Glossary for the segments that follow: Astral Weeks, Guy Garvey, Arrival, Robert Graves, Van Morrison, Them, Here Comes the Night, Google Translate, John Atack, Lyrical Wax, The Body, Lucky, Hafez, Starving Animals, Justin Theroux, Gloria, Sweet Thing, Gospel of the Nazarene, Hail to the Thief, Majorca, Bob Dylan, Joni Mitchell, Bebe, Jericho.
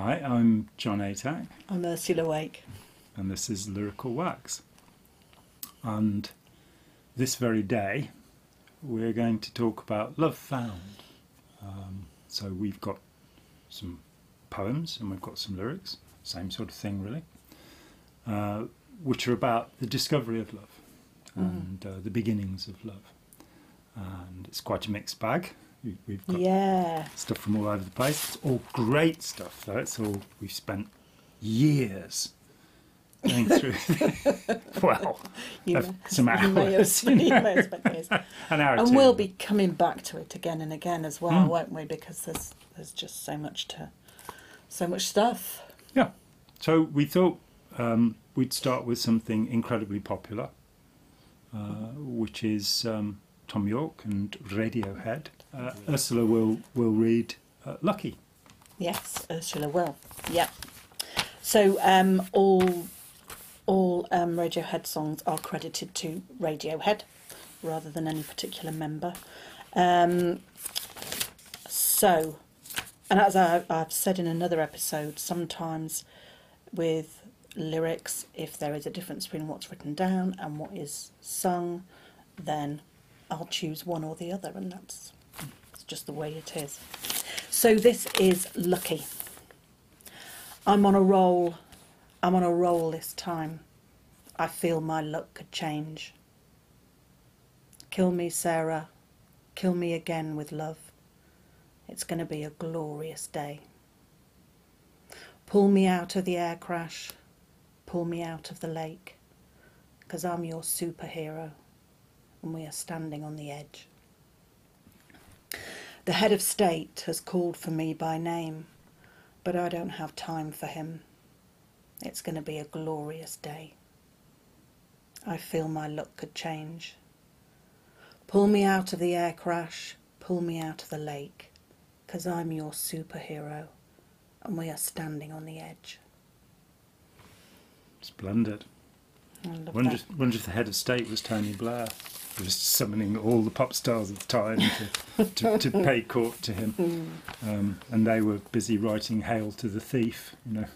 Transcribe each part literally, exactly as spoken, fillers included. Hi, I'm John Atack. I'm Ursula Wake. And this is Lyrical Wax. And this very day, we're going to talk about love found. Um, so we've got some poems and we've got some lyrics, same sort of thing really, uh, which are about the discovery of love and mm. uh, the beginnings of love. And it's quite a mixed bag. We've got yeah. stuff from all over the place. It's all great stuff, though. It's all we've spent years going through. well, you uh, may, some hours. You may have, you know? you may have spent years. An hour or and two. We'll be coming back to it again and again as well, mm. won't we? Because there's there's just so much to, so much stuff. Yeah. So we thought um, we'd start with something incredibly popular, uh, which is um, Thom Yorke and Radiohead. Uh, Ursula will will read uh, Lucky. Yes, Ursula will. Yeah. So um, all all um, Radiohead songs are credited to Radiohead rather than any particular member. Um, so, and as I, I've said in another episode, sometimes with lyrics, if there is a difference between what's written down and what is sung, then I'll choose one or the other, and that's just the way it is. So this is Lucky. I'm on a roll, I'm on a roll this time. I feel my luck could change. Kill me, Sarah, kill me again with love. It's gonna be a glorious day. Pull me out of the air crash, pull me out of the lake, 'cause I'm your superhero and we are standing on the edge. The head of state has called for me by name, but I don't have time for him. It's going to be a glorious day. I feel my luck could change. Pull me out of the air crash, pull me out of the lake, 'cause I'm your superhero and we are standing on the edge. Splendid. I love wonder, that. Wonder if the head of state was Tony Blair. He was summoning all the pop stars at the time to, to, to pay court to him. Um, and they were busy writing Hail to the Thief, you know.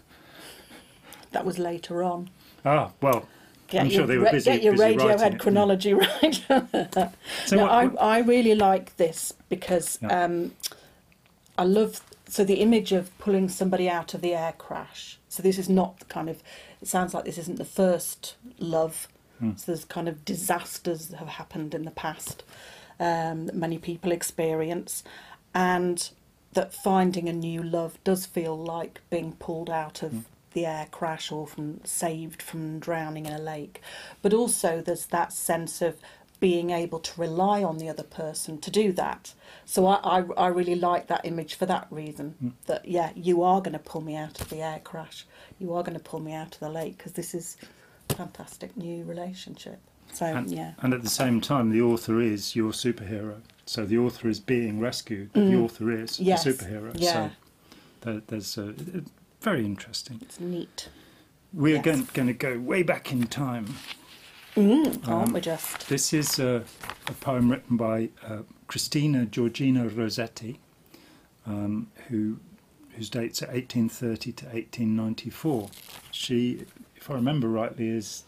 That was later on. Ah, well, get I'm your, sure they were busy. Get your Radiohead chronology it, right. so no, what, I, what? I really like this because yeah. um, I love... So the image of pulling somebody out of the air crash. So this is not the kind of... It sounds like this isn't the first love. Mm. So there's kind of disasters that have happened in the past um, that many people experience. And that finding a new love does feel like being pulled out of mm. the air crash or from saved from drowning in a lake. But also there's that sense of being able to rely on the other person to do that. So I, I, I really like that image for that reason, mm. that, yeah, you are going to pull me out of the air crash. You are going to pull me out of the lake because this is a fantastic new relationship. So, and, yeah. And at the same time, the author is your superhero. So the author is being rescued. Mm. The author is yes. the superhero. Yeah. So there, there's a, very interesting. It's neat. We're yes. going, going to go way back in time. Mm, aren't um, we just? This is a, a poem written by uh, Christina Georgina Rossetti, um, who whose dates are eighteen thirty to eighteen ninety-four. She, if I remember rightly, is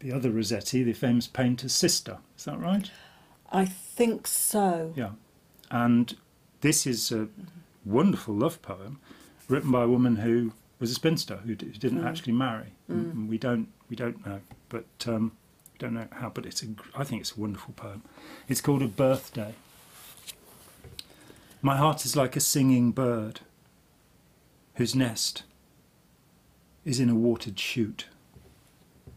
the other Rossetti, the famous painter's sister. Is that right? I think so. Yeah, and this is a wonderful love poem written by a woman who was a spinster who, d who didn't mm. actually marry. Mm. And we don't we don't know, but. Um, Don't know how, but it's a, I think it's a wonderful poem. It's called A Birthday. My heart is like a singing bird whose nest is in a watered shoot.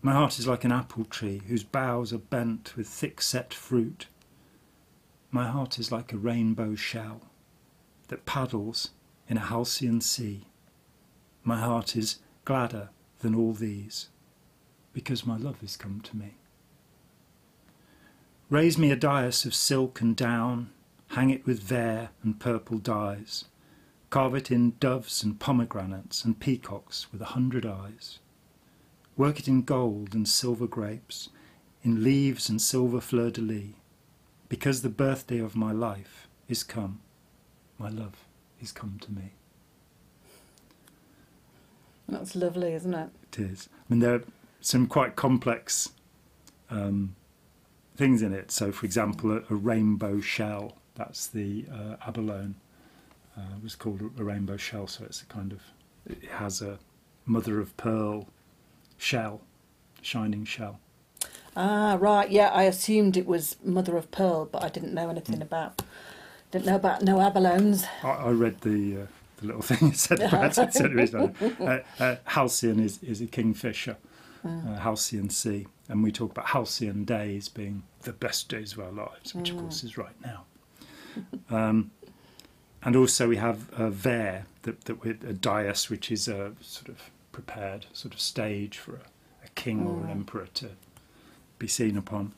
My heart is like an apple tree whose boughs are bent with thick-set fruit. My heart is like a rainbow shell that paddles in a halcyon sea. My heart is gladder than all these because my love has come to me. Raise me a dais of silk and down, hang it with vair and purple dyes, carve it in doves and pomegranates and peacocks with a hundred eyes. Work it in gold and silver grapes, in leaves and silver fleur-de-lis, because the birthday of my life is come, my love is come to me. That's lovely, isn't it? It is. I mean, there are some quite complex um, things in it. So, for example, a, a rainbow shell, that's the uh, abalone, uh, was called a, a rainbow shell. So it's a kind of, it has a mother of pearl shell, shining shell. Ah, right, yeah, I assumed it was mother of pearl, but I didn't know anything mm. about, didn't know about no abalones. I, I read the... Uh, the little thing it said about it. So it uh, uh, halcyon is, is a kingfisher, mm. uh, halcyon sea, and we talk about halcyon days being the best days of our lives, which mm. of course is right now. Um, and also we have a vair, that, that we're, a dais, which is a sort of prepared sort of stage for a, a king mm. or an emperor to be seen upon,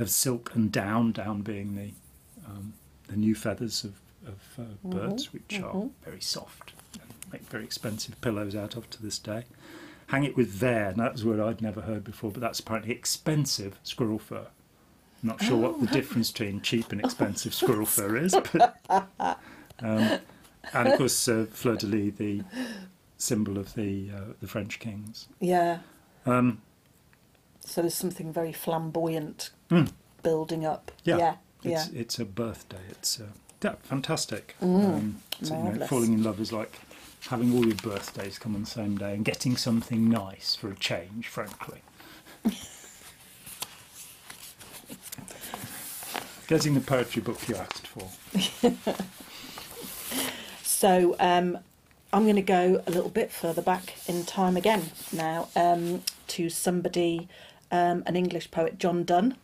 of silk and down, down being the um, the new feathers of of uh, birds, which mm-hmm. are very soft and make very expensive pillows out of to this day. Hang it with vair, and that's a word I'd never heard before, but that's apparently expensive squirrel fur. I'm not sure oh, what the right. difference between cheap and expensive squirrel fur is, but... Um, and, of course, uh, fleur-de-lis, the symbol of the, uh, the French kings. Yeah. Um, so there's something very flamboyant mm. building up. Yeah. Yeah. It's, yeah. it's a birthday. It's... Uh, Yeah, fantastic. Mm, um, so, you know, falling in love is like having all your birthdays come on the same day and getting something nice for a change, frankly. Getting the poetry book you asked for. So um, I'm going to go a little bit further back in time again now um, to somebody, um, an English poet, John Donne,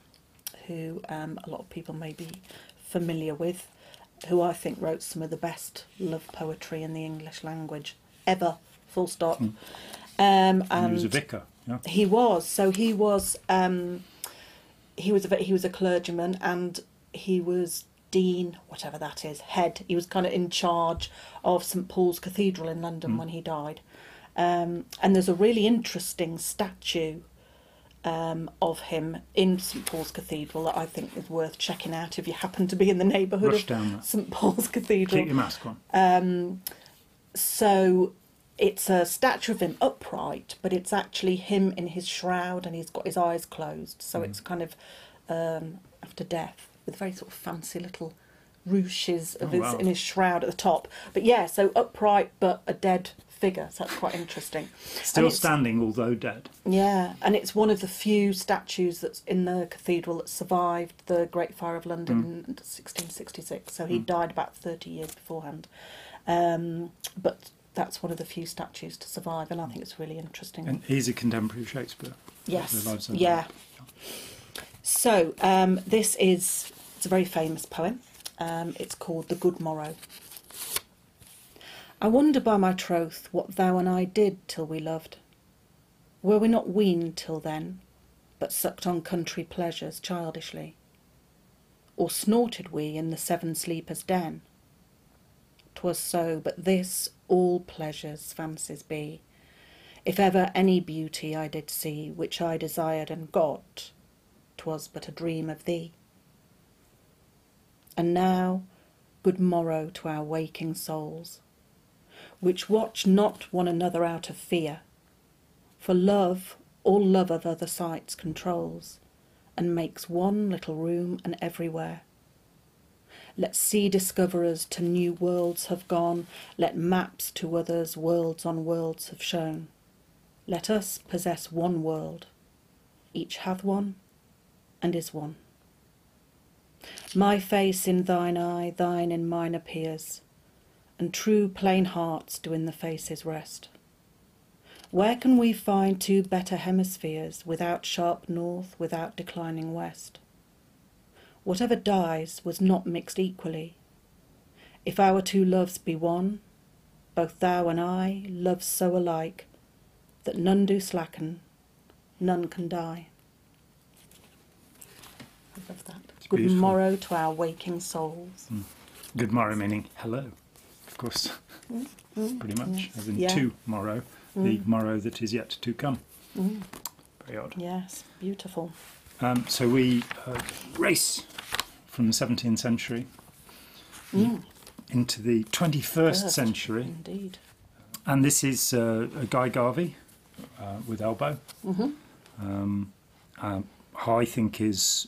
who um, a lot of people may be familiar with, who I think wrote some of the best love poetry in the English language ever, full stop. Mm. Um, and, and he was a vicar. Yeah. He was. So he was. Um, he was. A, he was a clergyman, and he was dean, whatever that is, head. He was kind of in charge of Saint Paul's Cathedral in London mm. when he died. Um, and there's a really interesting statue Um, of him in Saint Paul's Cathedral that I think is worth checking out if you happen to be in the neighbourhood Rush of Saint Paul's Cathedral. Keep your mask on. Um, so it's a statue of him upright, but it's actually him in his shroud and he's got his eyes closed. So mm. it's kind of um, after death, with very sort of fancy little ruches of oh, his, wow. in his shroud at the top. But yeah, so upright but a dead figure, so that's quite interesting. Still standing, although dead. Yeah, and it's one of the few statues that's in the cathedral that survived the Great Fire of London mm. in sixteen sixty-six, so he mm. died about thirty years beforehand. Um, but that's one of the few statues to survive, and I think it's really interesting. And he's a contemporary of Shakespeare. Yes, yeah. So um, this is it's a very famous poem. Um, it's called The Good Morrow. I wonder by my troth what thou and I did till we loved. Were we not weaned till then, but sucked on country pleasures childishly? Or snorted we in the Seven Sleepers' den? 'Twas so, but this all pleasure's fancies be. If ever any beauty I did see, which I desired and got, 'twas but a dream of thee. And now, good morrow to our waking souls, which watch not one another out of fear, for love all love of other sights controls, and makes one little room and everywhere. Let sea discoverers to new worlds have gone, let maps to others worlds on worlds have shown. Let us possess one world, each hath one and is one. My face in thine eye, thine in mine appears, and true plain hearts do in the faces rest. Where can we find two better hemispheres, without sharp north, without declining west? Whatever dies was not mixed equally. If our two loves be one, both thou and I love so alike, that none do slacken, none can die. I love that. It's Good beautiful. Morrow to our waking souls. Mm. Good morrow meaning hello. Of course, mm. pretty much, mm. as in yeah. to morrow, mm. the morrow that is yet to come. Mm. Very odd. Yes, beautiful. Um, so we uh, race from the seventeenth century mm. into the twenty-first First, century. Indeed. And this is uh, Guy Garvey uh, with Elbow. Mm-hmm. um, uh, who I think is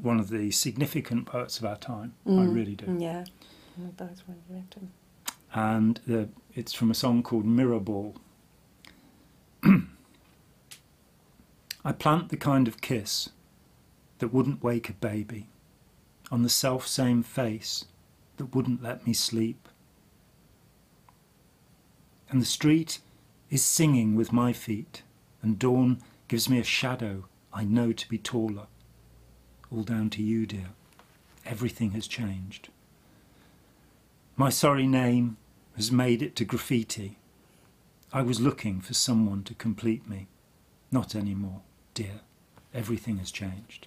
one of the significant poets of our time. Mm. I really do. Yeah, that's when you read him. And the, it's from a song called Mirrorball. I plant the kind of kiss that wouldn't wake a baby on the self-same face that wouldn't let me sleep. And the street is singing with my feet, and dawn gives me a shadow I know to be taller. All down to you, dear. Everything has changed. My sorry name has made it to graffiti. I was looking for someone to complete me. Not anymore, dear. Everything has changed.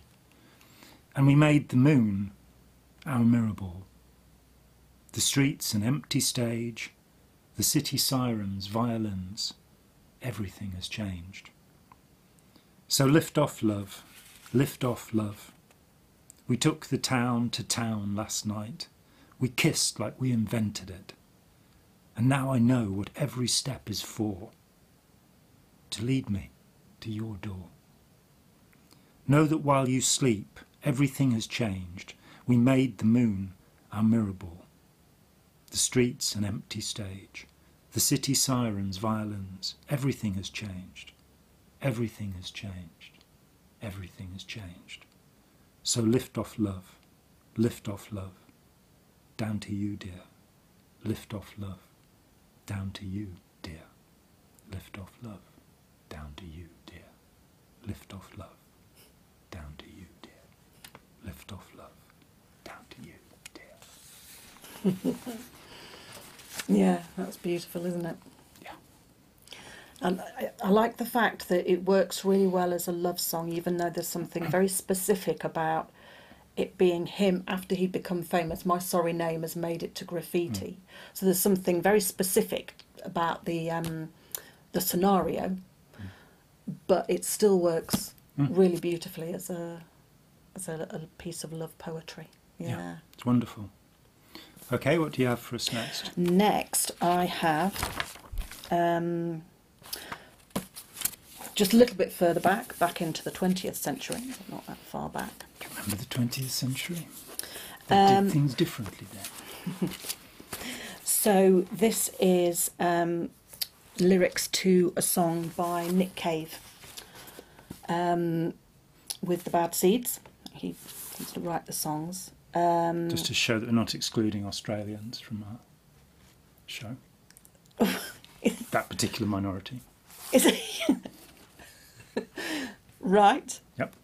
And we made the moon our mirror ball. The streets an empty stage. The city sirens, violins. Everything has changed. So lift off, love. Lift off, love. We took the town to town last night. We kissed like we invented it. And now I know what every step is for. To lead me to your door. Know that while you sleep, everything has changed. We made the moon our mirror ball. The streets an empty stage. The city sirens, violins. Everything has changed. Everything has changed. Everything has changed. So lift off, love. Lift off, love. Down to you, dear. Lift off, love. Down to you, dear. Lift off, love. Down to you, dear. Lift off, love. Down to you, dear. Lift off, love. Down to you, dear. Yeah, that's beautiful, isn't it? And I, I like the fact that it works really well as a love song, even though there's something very specific about it being him after he'd become famous. My sorry name has made it to graffiti. Mm. So there's something very specific about the um, the scenario, mm. but it still works mm. really beautifully as a as a, a piece of love poetry. Yeah. Yeah, it's wonderful. Okay, what do you have for us next? Next, I have. Um, Just a little bit further back, back into the twentieth century, not that far back. Do you remember the twentieth century? They um, did things differently then. So this is um, lyrics to a song by Nick Cave um, with the Bad Seeds. He used to write the songs. Um, Just to show that we're not excluding Australians from our show. That particular minority. Is it? Right. Yep.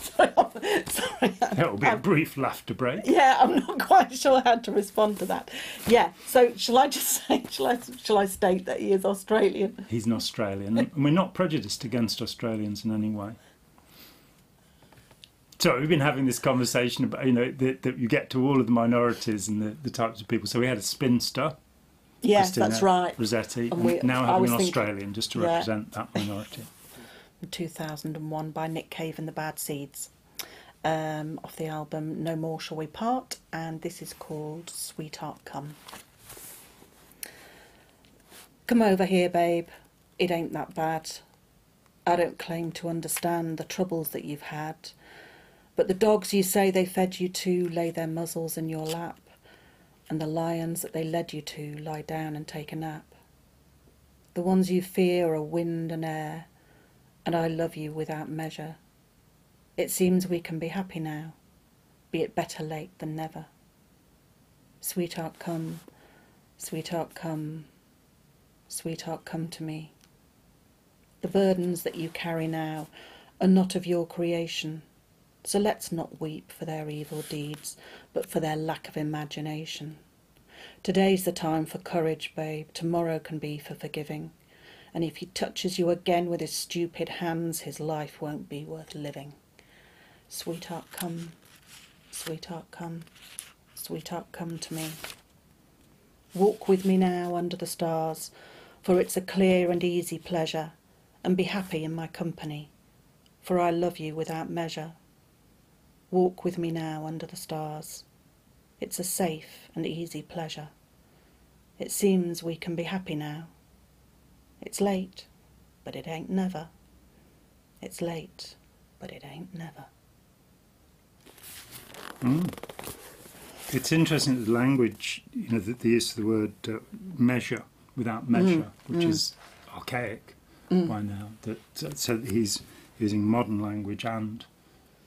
sorry, I'm, sorry. That'll be I'm, a brief laughter break. Yeah, I'm not quite sure how to respond to that. Yeah. So shall I just say? Shall I? Shall I state that he is Australian? He's an Australian, and we're not prejudiced against Australians in any way. So we've been having this conversation about you know that, that you get to all of the minorities and the, the types of people. So we had a spinster. Yes, Christina, that's right. Rossetti, and we, now having an Australian thinking, just to yeah. represent that minority. two thousand one by Nick Cave and the Bad Seeds, um, off the album No More Shall We Part, and this is called Sweetheart Come. Come over here, babe, it ain't that bad. I don't claim to understand the troubles that you've had, but the dogs you say they fed you to lay their muzzles in your lap. And the lions that they led you to lie down and take a nap. The ones you fear are wind and air, and I love you without measure. It seems we can be happy now, be it better late than never. Sweetheart, come, sweetheart, come, sweetheart, come to me. The burdens that you carry now are not of your creation. So let's not weep for their evil deeds, but for their lack of imagination. Today's the time for courage, babe. Tomorrow can be for forgiving. And if he touches you again with his stupid hands, his life won't be worth living. Sweetheart, come. Sweetheart, come. Sweetheart, come to me. Walk with me now under the stars, for it's a clear and easy pleasure, and be happy in my company, for I love you without measure. Walk with me now under the stars. It's a safe and easy pleasure, It seems we can be happy now. It's late, but it ain't never. It's late, but it ain't never. Mm. It's interesting that the language, you know, the, the use of the word uh, measure without measure, mm. which mm. is archaic mm. by now. That so that he's using modern language and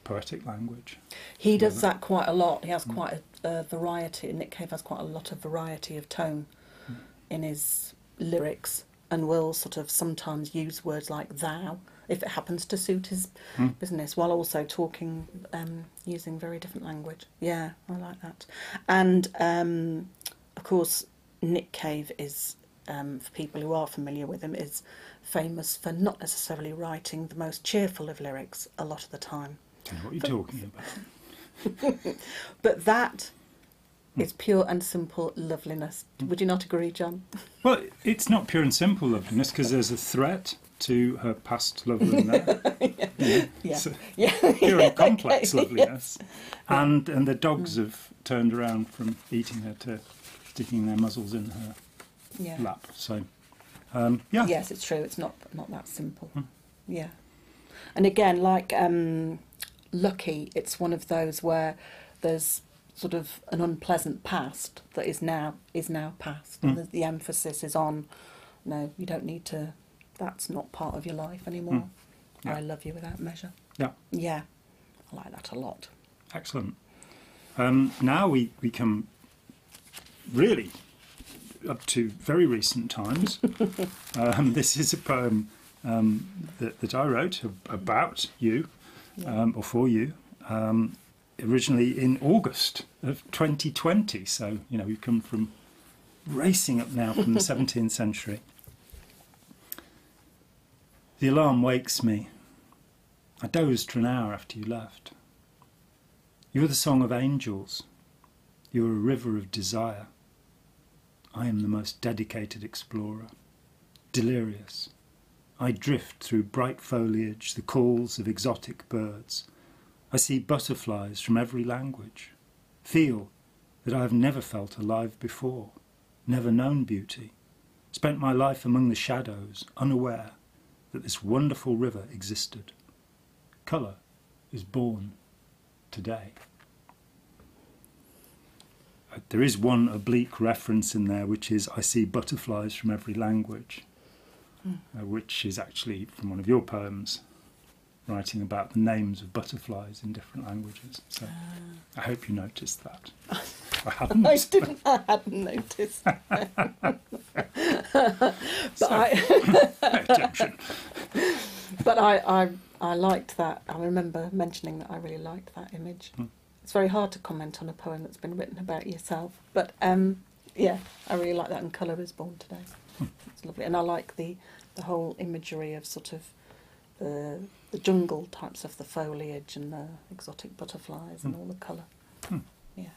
poetic language. He does that quite a lot. He has mm. quite a, a variety. Nick Cave has quite a lot of variety of tone mm. in his lyrics, and will sort of sometimes use words like thou, if it happens to suit his mm. business, while also talking, um, using very different language. Yeah, I like that. And, um, of course, Nick Cave is, um, for people who are familiar with him, is famous for not necessarily writing the most cheerful of lyrics a lot of the time. I don't know what you're talking about. But that... it's pure and simple loveliness. Would you not agree, John? Well, it's not pure and simple loveliness, because there's a threat to her past loveliness. yeah. Yeah. Yeah. So yeah. Pure and complex okay. loveliness. Yes. And and the dogs mm. have turned around from eating her to sticking their muzzles in her yeah. lap. So, um, yeah. Yes, it's true. It's not not that simple. Mm. Yeah. And again, like um, Lucky, it's one of those where there's sort of an unpleasant past that is now is now past. Mm. And the, the emphasis is on, no, you don't need to, that's not part of your life anymore. Mm. Yeah. I love you without measure. Yeah. Yeah, I like that a lot. Excellent. Um, now we, we come really up to very recent times. um, this is a poem um, that, that I wrote about you, yeah. um, or for you. Um, originally in August of twenty twenty, so, you know, we've come from racing up now from the seventeenth century. The alarm wakes me. I dozed for an hour after you left. You are the song of angels. You are a river of desire. I am the most dedicated explorer. Delirious. I drift through bright foliage, the calls of exotic birds. I see butterflies from every language, feel that I have never felt alive before, never known beauty, spent my life among the shadows, unaware that this wonderful river existed. Colour is born today. There is one oblique reference in there, which is I see butterflies from every language, mm. uh, which is actually from one of your poems, writing about the names of butterflies in different languages. So uh, I hope you noticed that. I hadn't. I didn't. I hadn't noticed. But so, I. Exemption. But I, I, I liked that. I remember mentioning that I really liked that image. Hmm. It's very hard to comment on a poem that's been written about yourself. But um, yeah, I really like that. And colour is born today. Hmm. It's lovely, and I like the the whole imagery of sort of the. the jungle types of the foliage and the exotic butterflies mm. and all the colour. Mm. Yes.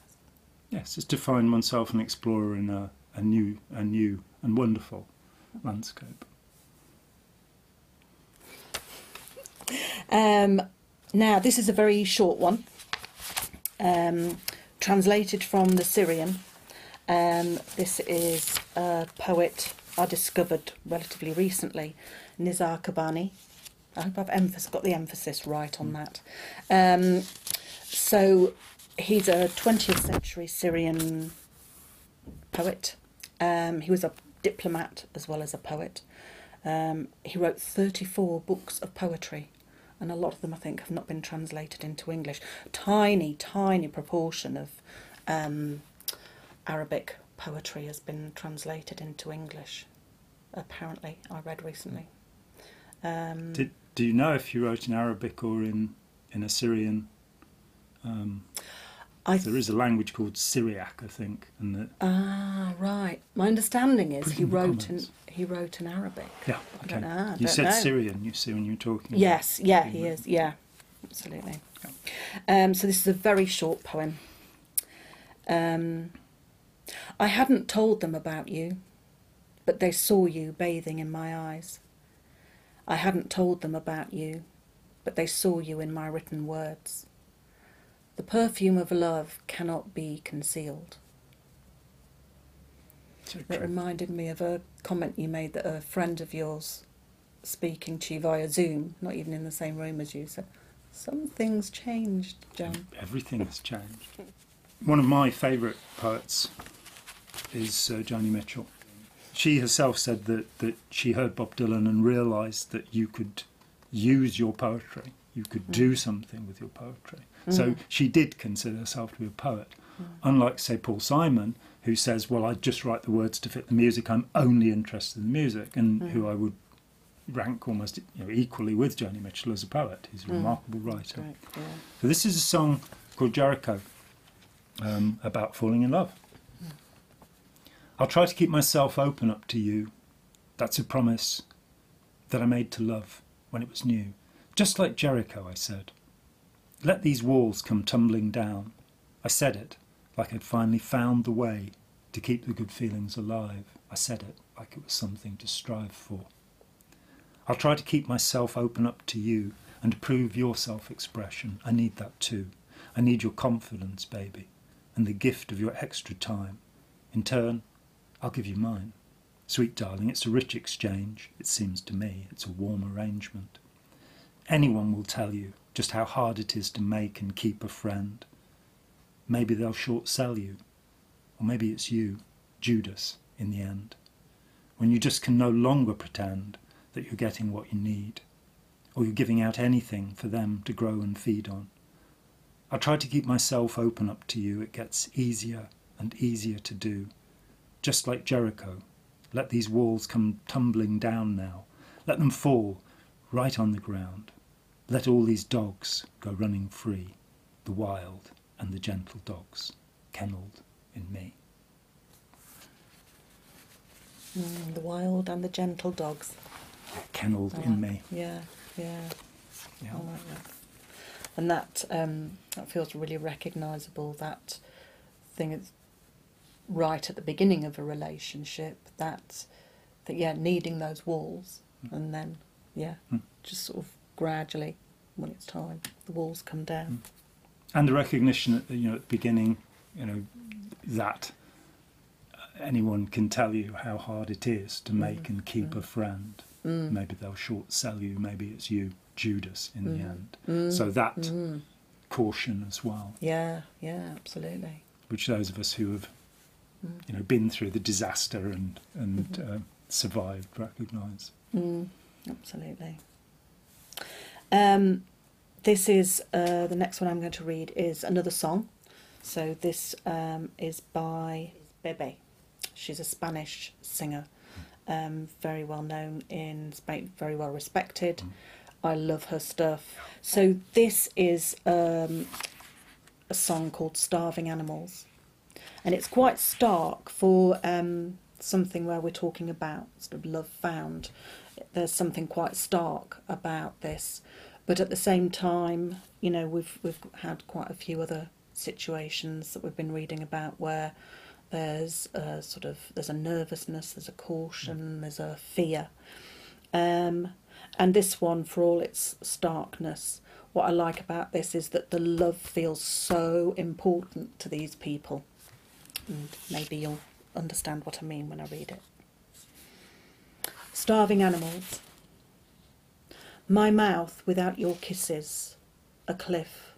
Yes, it's to find oneself an explorer in a, a new a new and wonderful landscape. Um, now, this is a very short one, um, translated from the Syrian. Um, this is a poet I discovered relatively recently, Nizar Qabbani. I hope I've emphasis, got the emphasis right on that. Um, so he's a twentieth century Syrian poet. Um, he was a diplomat as well as a poet. Um, he wrote thirty-four books of poetry, and a lot of them, I think, have not been translated into English. Tiny, tiny proportion of um, Arabic poetry has been translated into English, apparently, I read recently. Um, Did, do you know if he wrote in Arabic or in, in Assyrian? Um, th there is a language called Syriac, I think. And the ah, right. My understanding is he wrote in he wrote in Arabic. Yeah, okay. I don't know, I you don't said know. Syrian, you see, when you were talking. Yes, yeah, he written. Is, yeah, absolutely. Yeah. Um, so this is a very short poem. Um, I hadn't told them about you, but they saw you bathing in my eyes. I hadn't told them about you, but they saw you in my written words. The perfume of love cannot be concealed. Okay. That reminded me of a comment you made that a friend of yours speaking to you via Zoom, not even in the same room as you, said, something's changed, John. Everything has changed. One of my favourite poets is uh, Joni Mitchell. She herself said that, that she heard Bob Dylan and realised that you could use your poetry, you could mm. do something with your poetry. Mm. So she did consider herself to be a poet. Mm. Unlike, say, Paul Simon, who says, well, I just write the words to fit the music, I'm only interested in the music, and mm. who I would rank almost you know, equally with Joni Mitchell as a poet. He's a mm. remarkable writer. Right, yeah. So this is a song called Jericho, um, about falling in love. Mm. I'll try to keep myself open up to you. That's a promise that I made to love when it was new. Just like Jericho, I said. Let these walls come tumbling down. I said it like I'd finally found the way to keep the good feelings alive. I said it like it was something to strive for. I'll try to keep myself open up to you and approve your self-expression. I need that too. I need your confidence, baby, and the gift of your extra time. In turn, I'll give you mine. Sweet darling, it's a rich exchange, it seems to me. It's a warm arrangement. Anyone will tell you just how hard it is to make and keep a friend. Maybe they'll short-sell you, or maybe it's you, Judas, in the end, when you just can no longer pretend that you're getting what you need, or you're giving out anything for them to grow and feed on. I try to keep myself open up to you. It gets easier and easier to do. Just like Jericho, let these walls come tumbling down now. Let them fall right on the ground. Let all these dogs go running free, the wild and the gentle dogs kennelled in me. Mm, the wild and the gentle dogs. Kennelled like, in me. Yeah, yeah, yeah. I like that. And that, um, that feels really recognisable, that thing that's right at the beginning of a relationship, that, that yeah, needing those walls, mm. and then, yeah, mm. just sort of gradually, when it's time, the walls come down. Mm. And the recognition at the, you know, at the beginning, you know, that anyone can tell you how hard it is to make mm. and keep mm. a friend. Mm. Maybe they'll short sell you, maybe it's you, Judas, in mm. the end. Mm. So that mm. caution as well. Yeah, yeah, absolutely. Which those of us who have mm. you know, been through the disaster and, and mm-hmm. uh, survived recognise. Mm. Absolutely. Um, this is, uh, the next one I'm going to read is another song. So this um, is by Bebe. She's a Spanish singer. Um, very well known in Spain, very well respected. Mm. I love her stuff. So this is um, a song called Starving Animals. And it's quite stark for um, something where we're talking about sort of love found. There's something quite stark about this. But at the same time, you know, we've, we've had quite a few other situations that we've been reading about where there's a sort of, there's a nervousness, there's a caution, there's a fear. Um, and this one, for all its starkness, what I like about this is that the love feels so important to these people. And maybe you'll understand what I mean when I read it. Starving Animals. My mouth without your kisses, a cliff.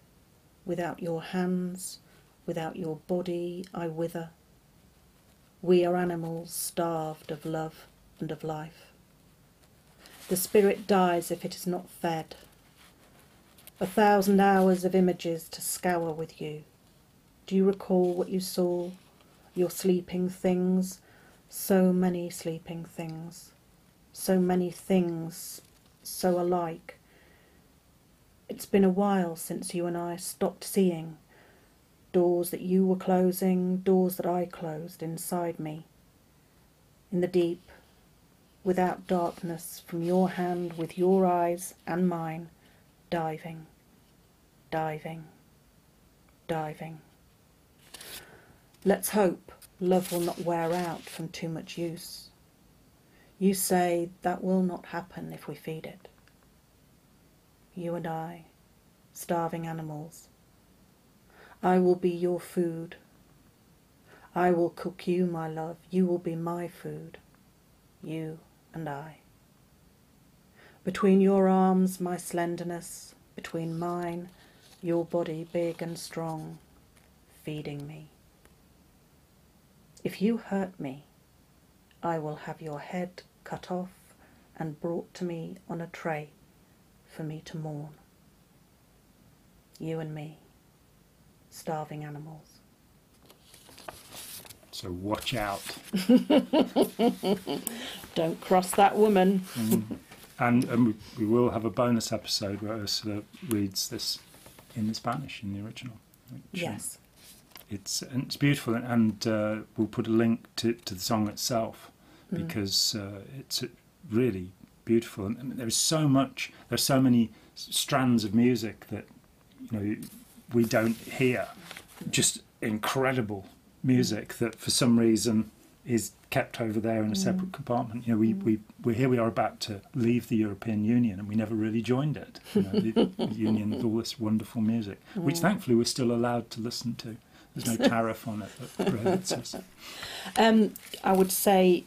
Without your hands, without your body, I wither. We are animals starved of love and of life. The spirit dies if it is not fed. A thousand hours of images to scour with you. Do you recall what you saw? Your sleeping things, so many sleeping things, so many things, so alike. It's been a while since you and I stopped seeing. Doors that you were closing, doors that I closed inside me. In the deep, without darkness, from your hand, with your eyes and mine, diving, diving, diving. Let's hope love will not wear out from too much use. You say that will not happen if we feed it. You and I, starving animals. I will be your food. I will cook you, my love, you will be my food, you and I. Between your arms my slenderness, between mine your body big and strong, feeding me. If you hurt me, I will have your head cut off and brought to me on a tray for me to mourn. You and me, starving animals. So watch out. Don't cross that woman. Mm. And, and we will have a bonus episode where Ursula reads this in the Spanish, in the original. Yes. It's, and it's beautiful, and, and uh, we'll put a link to, to the song itself, mm. because uh, it's really beautiful. And, and there's so much, there's so many strands of music that, you know, we don't hear. Just incredible music that for some reason is kept over there in a separate mm. compartment. You know, we, we, we're here we are about to leave the European Union, and we never really joined it, you know, the, the union with all this wonderful music, mm. which thankfully we're still allowed to listen to. There's no tariff on it that prohibits us. Um, I would say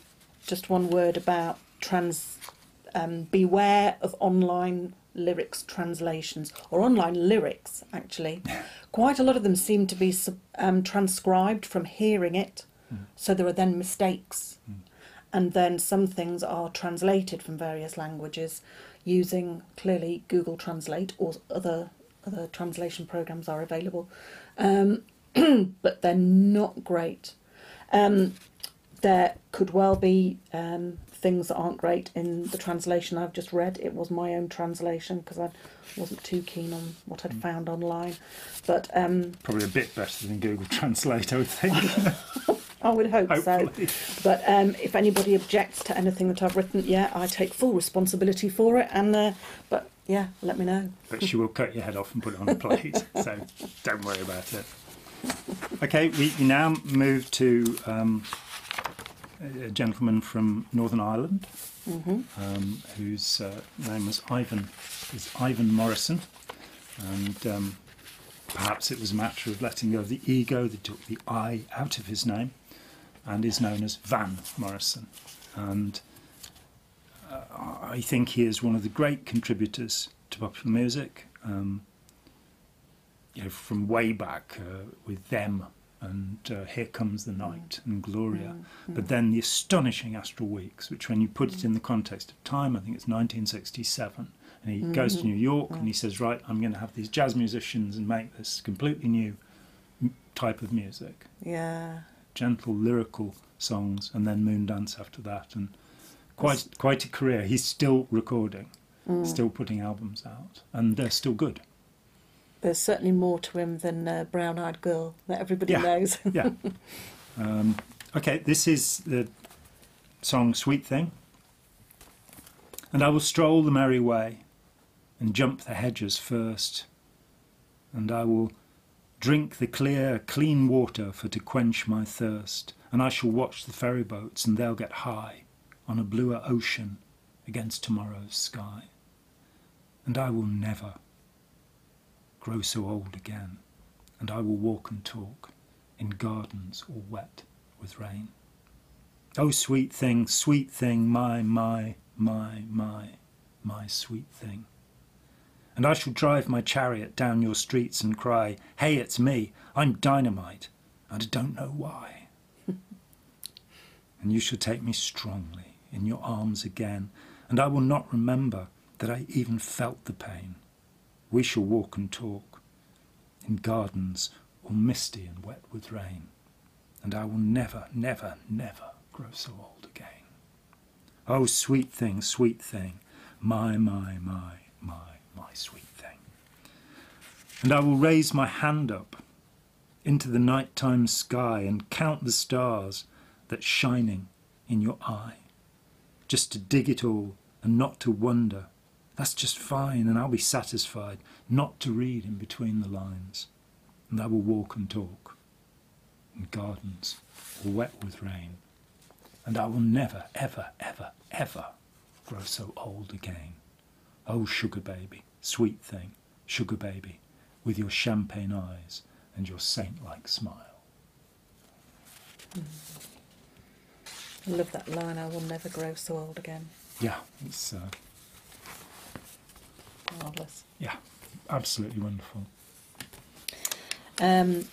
just one word about trans. Um, beware of online lyrics translations, or online lyrics, actually. Quite a lot of them seem to be um, transcribed from hearing it, mm. so there are then mistakes. Mm. And then some things are translated from various languages using, clearly, Google Translate, or other, other translation programs are available. Um, but they're not great. Um, there could well be um, things that aren't great in the translation I've just read. It was my own translation because I wasn't too keen on what I'd found online. But um, probably a bit better than Google Translate, I would think. I would hope Hopefully. so. But um, if anybody objects to anything that I've written, yeah, I take full responsibility for it. And uh, but yeah, let me know. But she will cut your head off and put it on a plate, so don't worry about it. Okay, we now move to um, a gentleman from Northern Ireland, mm-hmm. um, whose uh, name was Ivan, is Ivan Morrison, and um, perhaps it was a matter of letting go of the ego that took the I out of his name, and is known as Van Morrison. And uh, I think he is one of the great contributors to popular music. Um, You know, from way back uh, with Them and uh, Here Comes the Night mm. and Gloria, mm. Mm. but then the astonishing Astral Weeks, which when you put mm. it in the context of time, I think it's nineteen sixty-seven, and he mm-hmm. goes to New York mm. and he says, right, I'm going to have these jazz musicians and make this completely new m type of music. Yeah. Gentle, lyrical songs, and then Moon Dance after that, and quite, That's... quite a career. He's still recording, mm. still putting albums out, and they're still good. There's certainly more to him than uh, Brown Eyed Girl that everybody yeah, knows. yeah. Um, okay, this is the song Sweet Thing. And I will stroll the merry way and jump the hedges first. And I will drink the clear, clean water for to quench my thirst. And I shall watch the ferry boats and they'll get high on a bluer ocean against tomorrow's sky. And I will never grow so old again, and I will walk and talk in gardens all wet with rain. Oh, sweet thing, sweet thing, my, my, my, my, my sweet thing. And I shall drive my chariot down your streets and cry, hey, it's me, I'm dynamite, and I don't know why. And you shall take me strongly in your arms again, and I will not remember that I even felt the pain. We shall walk and talk in gardens all misty and wet with rain, and I will never, never, never grow so old again. Oh, sweet thing, sweet thing, my, my, my, my, my sweet thing. And I will raise my hand up into the nighttime sky and count the stars that's shining in your eye, just to dig it all and not to wonder. That's just fine, and I'll be satisfied not to read in between the lines. And I will walk and talk in gardens all wet with rain. And I will never, ever, ever, ever grow so old again. Oh, sugar baby, sweet thing, sugar baby, with your champagne eyes and your saint-like smile. I love that line, I will never grow so old again. Yeah, it's uh, marvellous. Yeah, absolutely wonderful. Um,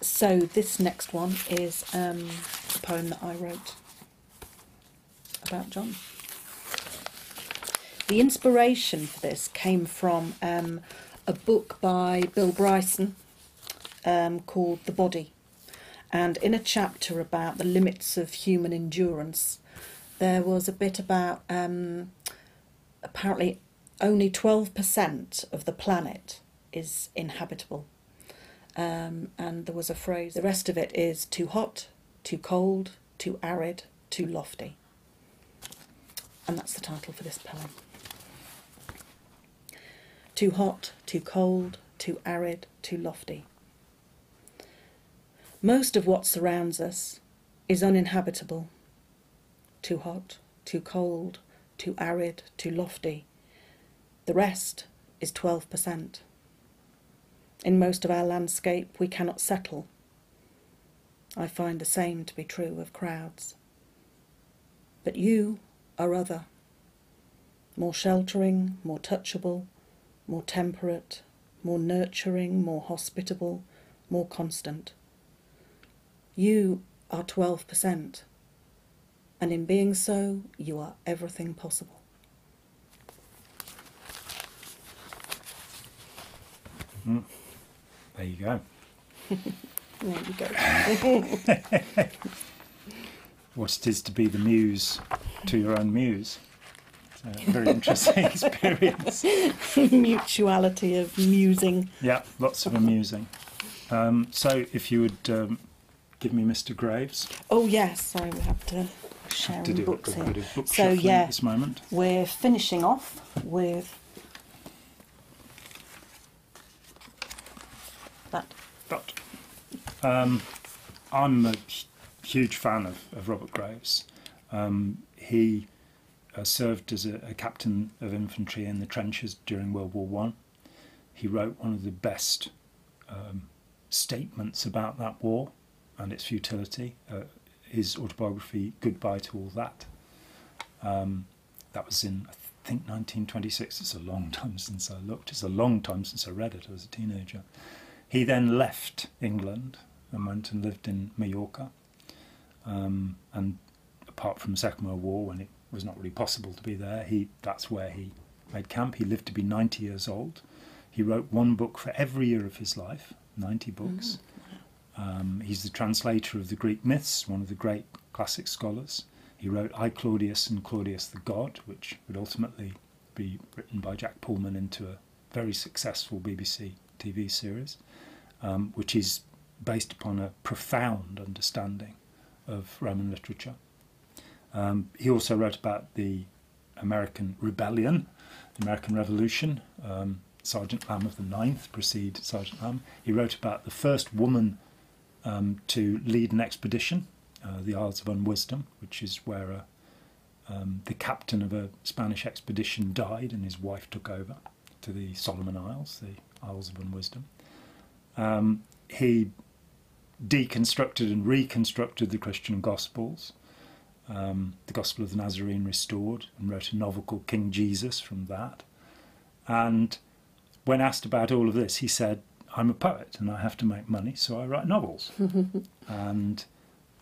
so this next one is um, a poem that I wrote about John. The inspiration for this came from um, a book by Bill Bryson um, called The Body. And in a chapter about the limits of human endurance, there was a bit about um, apparently only twelve percent of the planet is inhabitable. Um, and there was a phrase, the rest of it is too hot, too cold, too arid, too lofty. And that's the title for this poem. Too hot, too cold, too arid, too lofty. Most of what surrounds us is uninhabitable. Too hot, too cold, too arid, too lofty. The rest is twelve percent. In most of our landscape we cannot settle. I find the same to be true of crowds. But you are other, more sheltering, more touchable, more temperate, more nurturing, more hospitable, more constant. You are twelve percent, and in being so, you are everything possible. Mm-hmm. There you go. There you go. What it is to be the muse to your own muse. It's a very interesting experience. Mutuality of musing. Yeah, lots of amusing. Um, so if you would... Um, give me Mister Graves. Oh yes, I will have to share have to do books here. Book so yeah, at this moment. We're finishing off with that. That. Um, I'm a huge fan of, of Robert Graves. Um, he uh, served as a, a captain of infantry in the trenches during World War One. He wrote one of the best um, statements about that war and its futility, uh, his autobiography, Goodbye to All That. Um, that was in, I think, nineteen twenty-six. It's a long time since I looked. It's a long time since I read it. I was a teenager. He then left England and went and lived in Majorca. Um, and apart from the Second World War, when it was not really possible to be there, he that's where he made camp. He lived to be ninety years old. He wrote one book for every year of his life, ninety books. Mm. Um, he's the translator of the Greek myths, one of the great classic scholars. He wrote I, Claudius and Claudius the God, which would ultimately be written by Jack Pullman into a very successful B B C T V series, um, which is based upon a profound understanding of Roman literature. Um, he also wrote about the American Rebellion, the American Revolution. Um, Sergeant Lamb of the Ninth preceded Sergeant Lamb. He wrote about the first woman Um, to lead an expedition, uh, the Isles of Unwisdom, which is where a, um, the captain of a Spanish expedition died and his wife took over to the Solomon Isles, the Isles of Unwisdom. Um, he deconstructed and reconstructed the Christian Gospels, um, the Gospel of the Nazarene restored, and wrote a novel called King Jesus from that. And when asked about all of this, he said, I'm a poet and I have to make money, so I write novels. And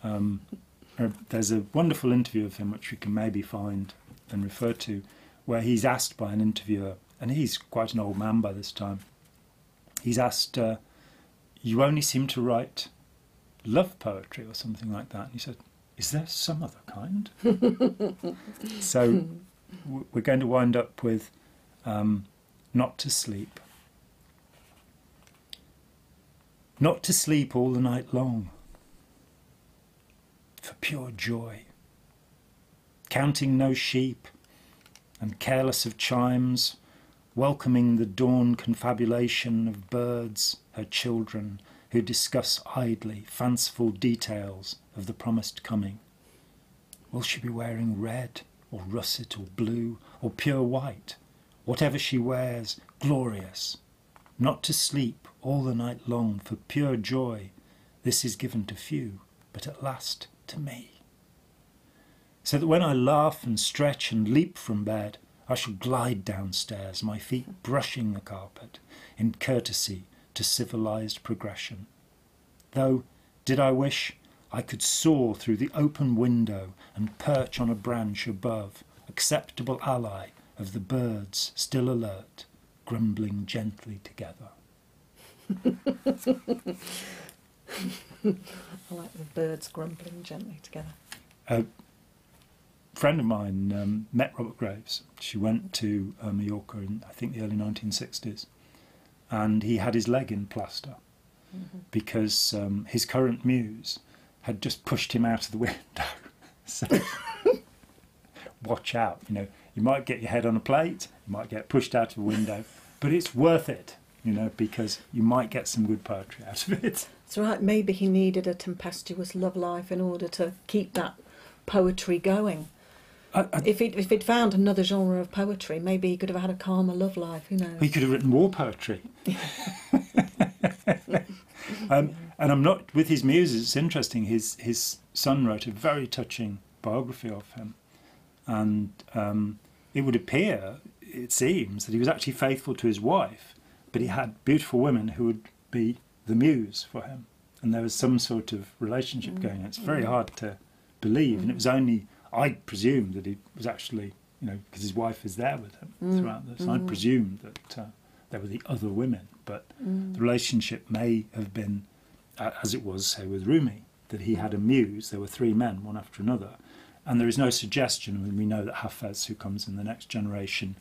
um, there's a wonderful interview of him, which we can maybe find and refer to, where he's asked by an interviewer, and he's quite an old man by this time, he's asked, uh, you only seem to write love poetry or something like that. And he said, is there some other kind? So w we're going to wind up with um, Not to Sleep. Not to sleep all the night long, for pure joy, counting no sheep and careless of chimes, welcoming the dawn confabulation of birds, her children, who discuss idly fanciful details of the promised coming. Will she be wearing red or russet or blue or pure white? Whatever she wears, glorious. Not to sleep all the night long for pure joy, this is given to few, but at last to me. So that when I laugh and stretch and leap from bed, I shall glide downstairs, my feet brushing the carpet, in courtesy to civilised progression. Though, did I wish, I could soar through the open window and perch on a branch above, acceptable ally of the birds still alert, grumbling gently together. I like the birds grumbling gently together. Uh, A friend of mine um, met Robert Graves. She went to uh, Majorca in, I think, the early nineteen sixties, and he had his leg in plaster mm-hmm. because um, his current muse had just pushed him out of the window. So watch out, you know, you might get your head on a plate, you might get pushed out of a window, but it's worth it, you know, because you might get some good poetry out of it. That's right, maybe he needed a tempestuous love life in order to keep that poetry going. I, I, if, he'd, if he'd found another genre of poetry, maybe he could have had a calmer love life, who knows? He could have written more poetry. um, and I'm not, with his muses, it's interesting, his, his son wrote a very touching biography of him. And um, it would appear, it seems, that he was actually faithful to his wife, but he had beautiful women who would be the muse for him. And there was some sort of relationship going on. It's very hard to believe, and it was only, I presumed that he was actually, you know, because his wife is there with him mm. throughout this, mm. I presumed that uh, there were the other women, but mm. the relationship may have been, uh, as it was, say, with Rumi, that he had a muse. There were three men, one after another, and there is no suggestion, when we know that Hafez, who comes in the next generation,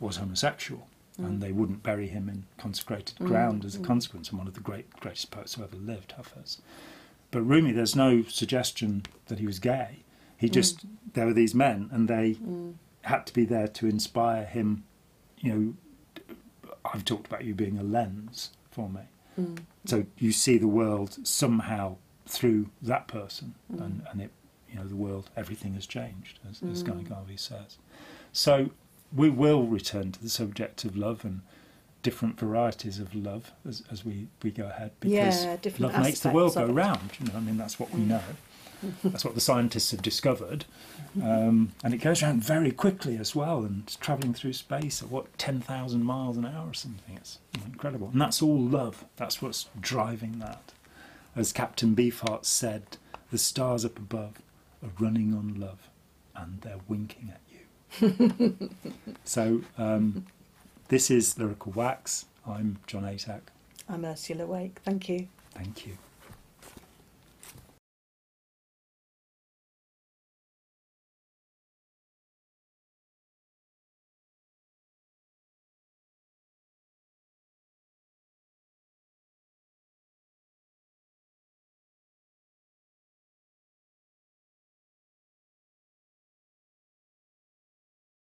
was homosexual, mm. and they wouldn't bury him in consecrated ground mm. as a mm. consequence, and one of the great, greatest poets who ever lived, Hafez. But Rumi, there's no suggestion that he was gay. He just, mm. there were these men, and they mm. had to be there to inspire him. You know, I've talked about you being a lens for me. Mm. So you see the world somehow through that person, mm. and, and it, you know, the world, everything has changed, as, mm. as Guy Garvey says. So we will return to the subject of love and different varieties of love as, as we, we go ahead, because yeah, love makes the world go round, you know, I mean, that's what we know. That's what the scientists have discovered. Um, and it goes around very quickly as well, and it's travelling through space at, what, ten thousand miles an hour or something. It's incredible. And that's all love. That's what's driving that. As Captain Beefheart said, the stars up above are running on love, and they're winking at you. So... Um, this is Lyrical Wax. I'm John Atack. I'm Ursula Wake. Thank you. Thank you.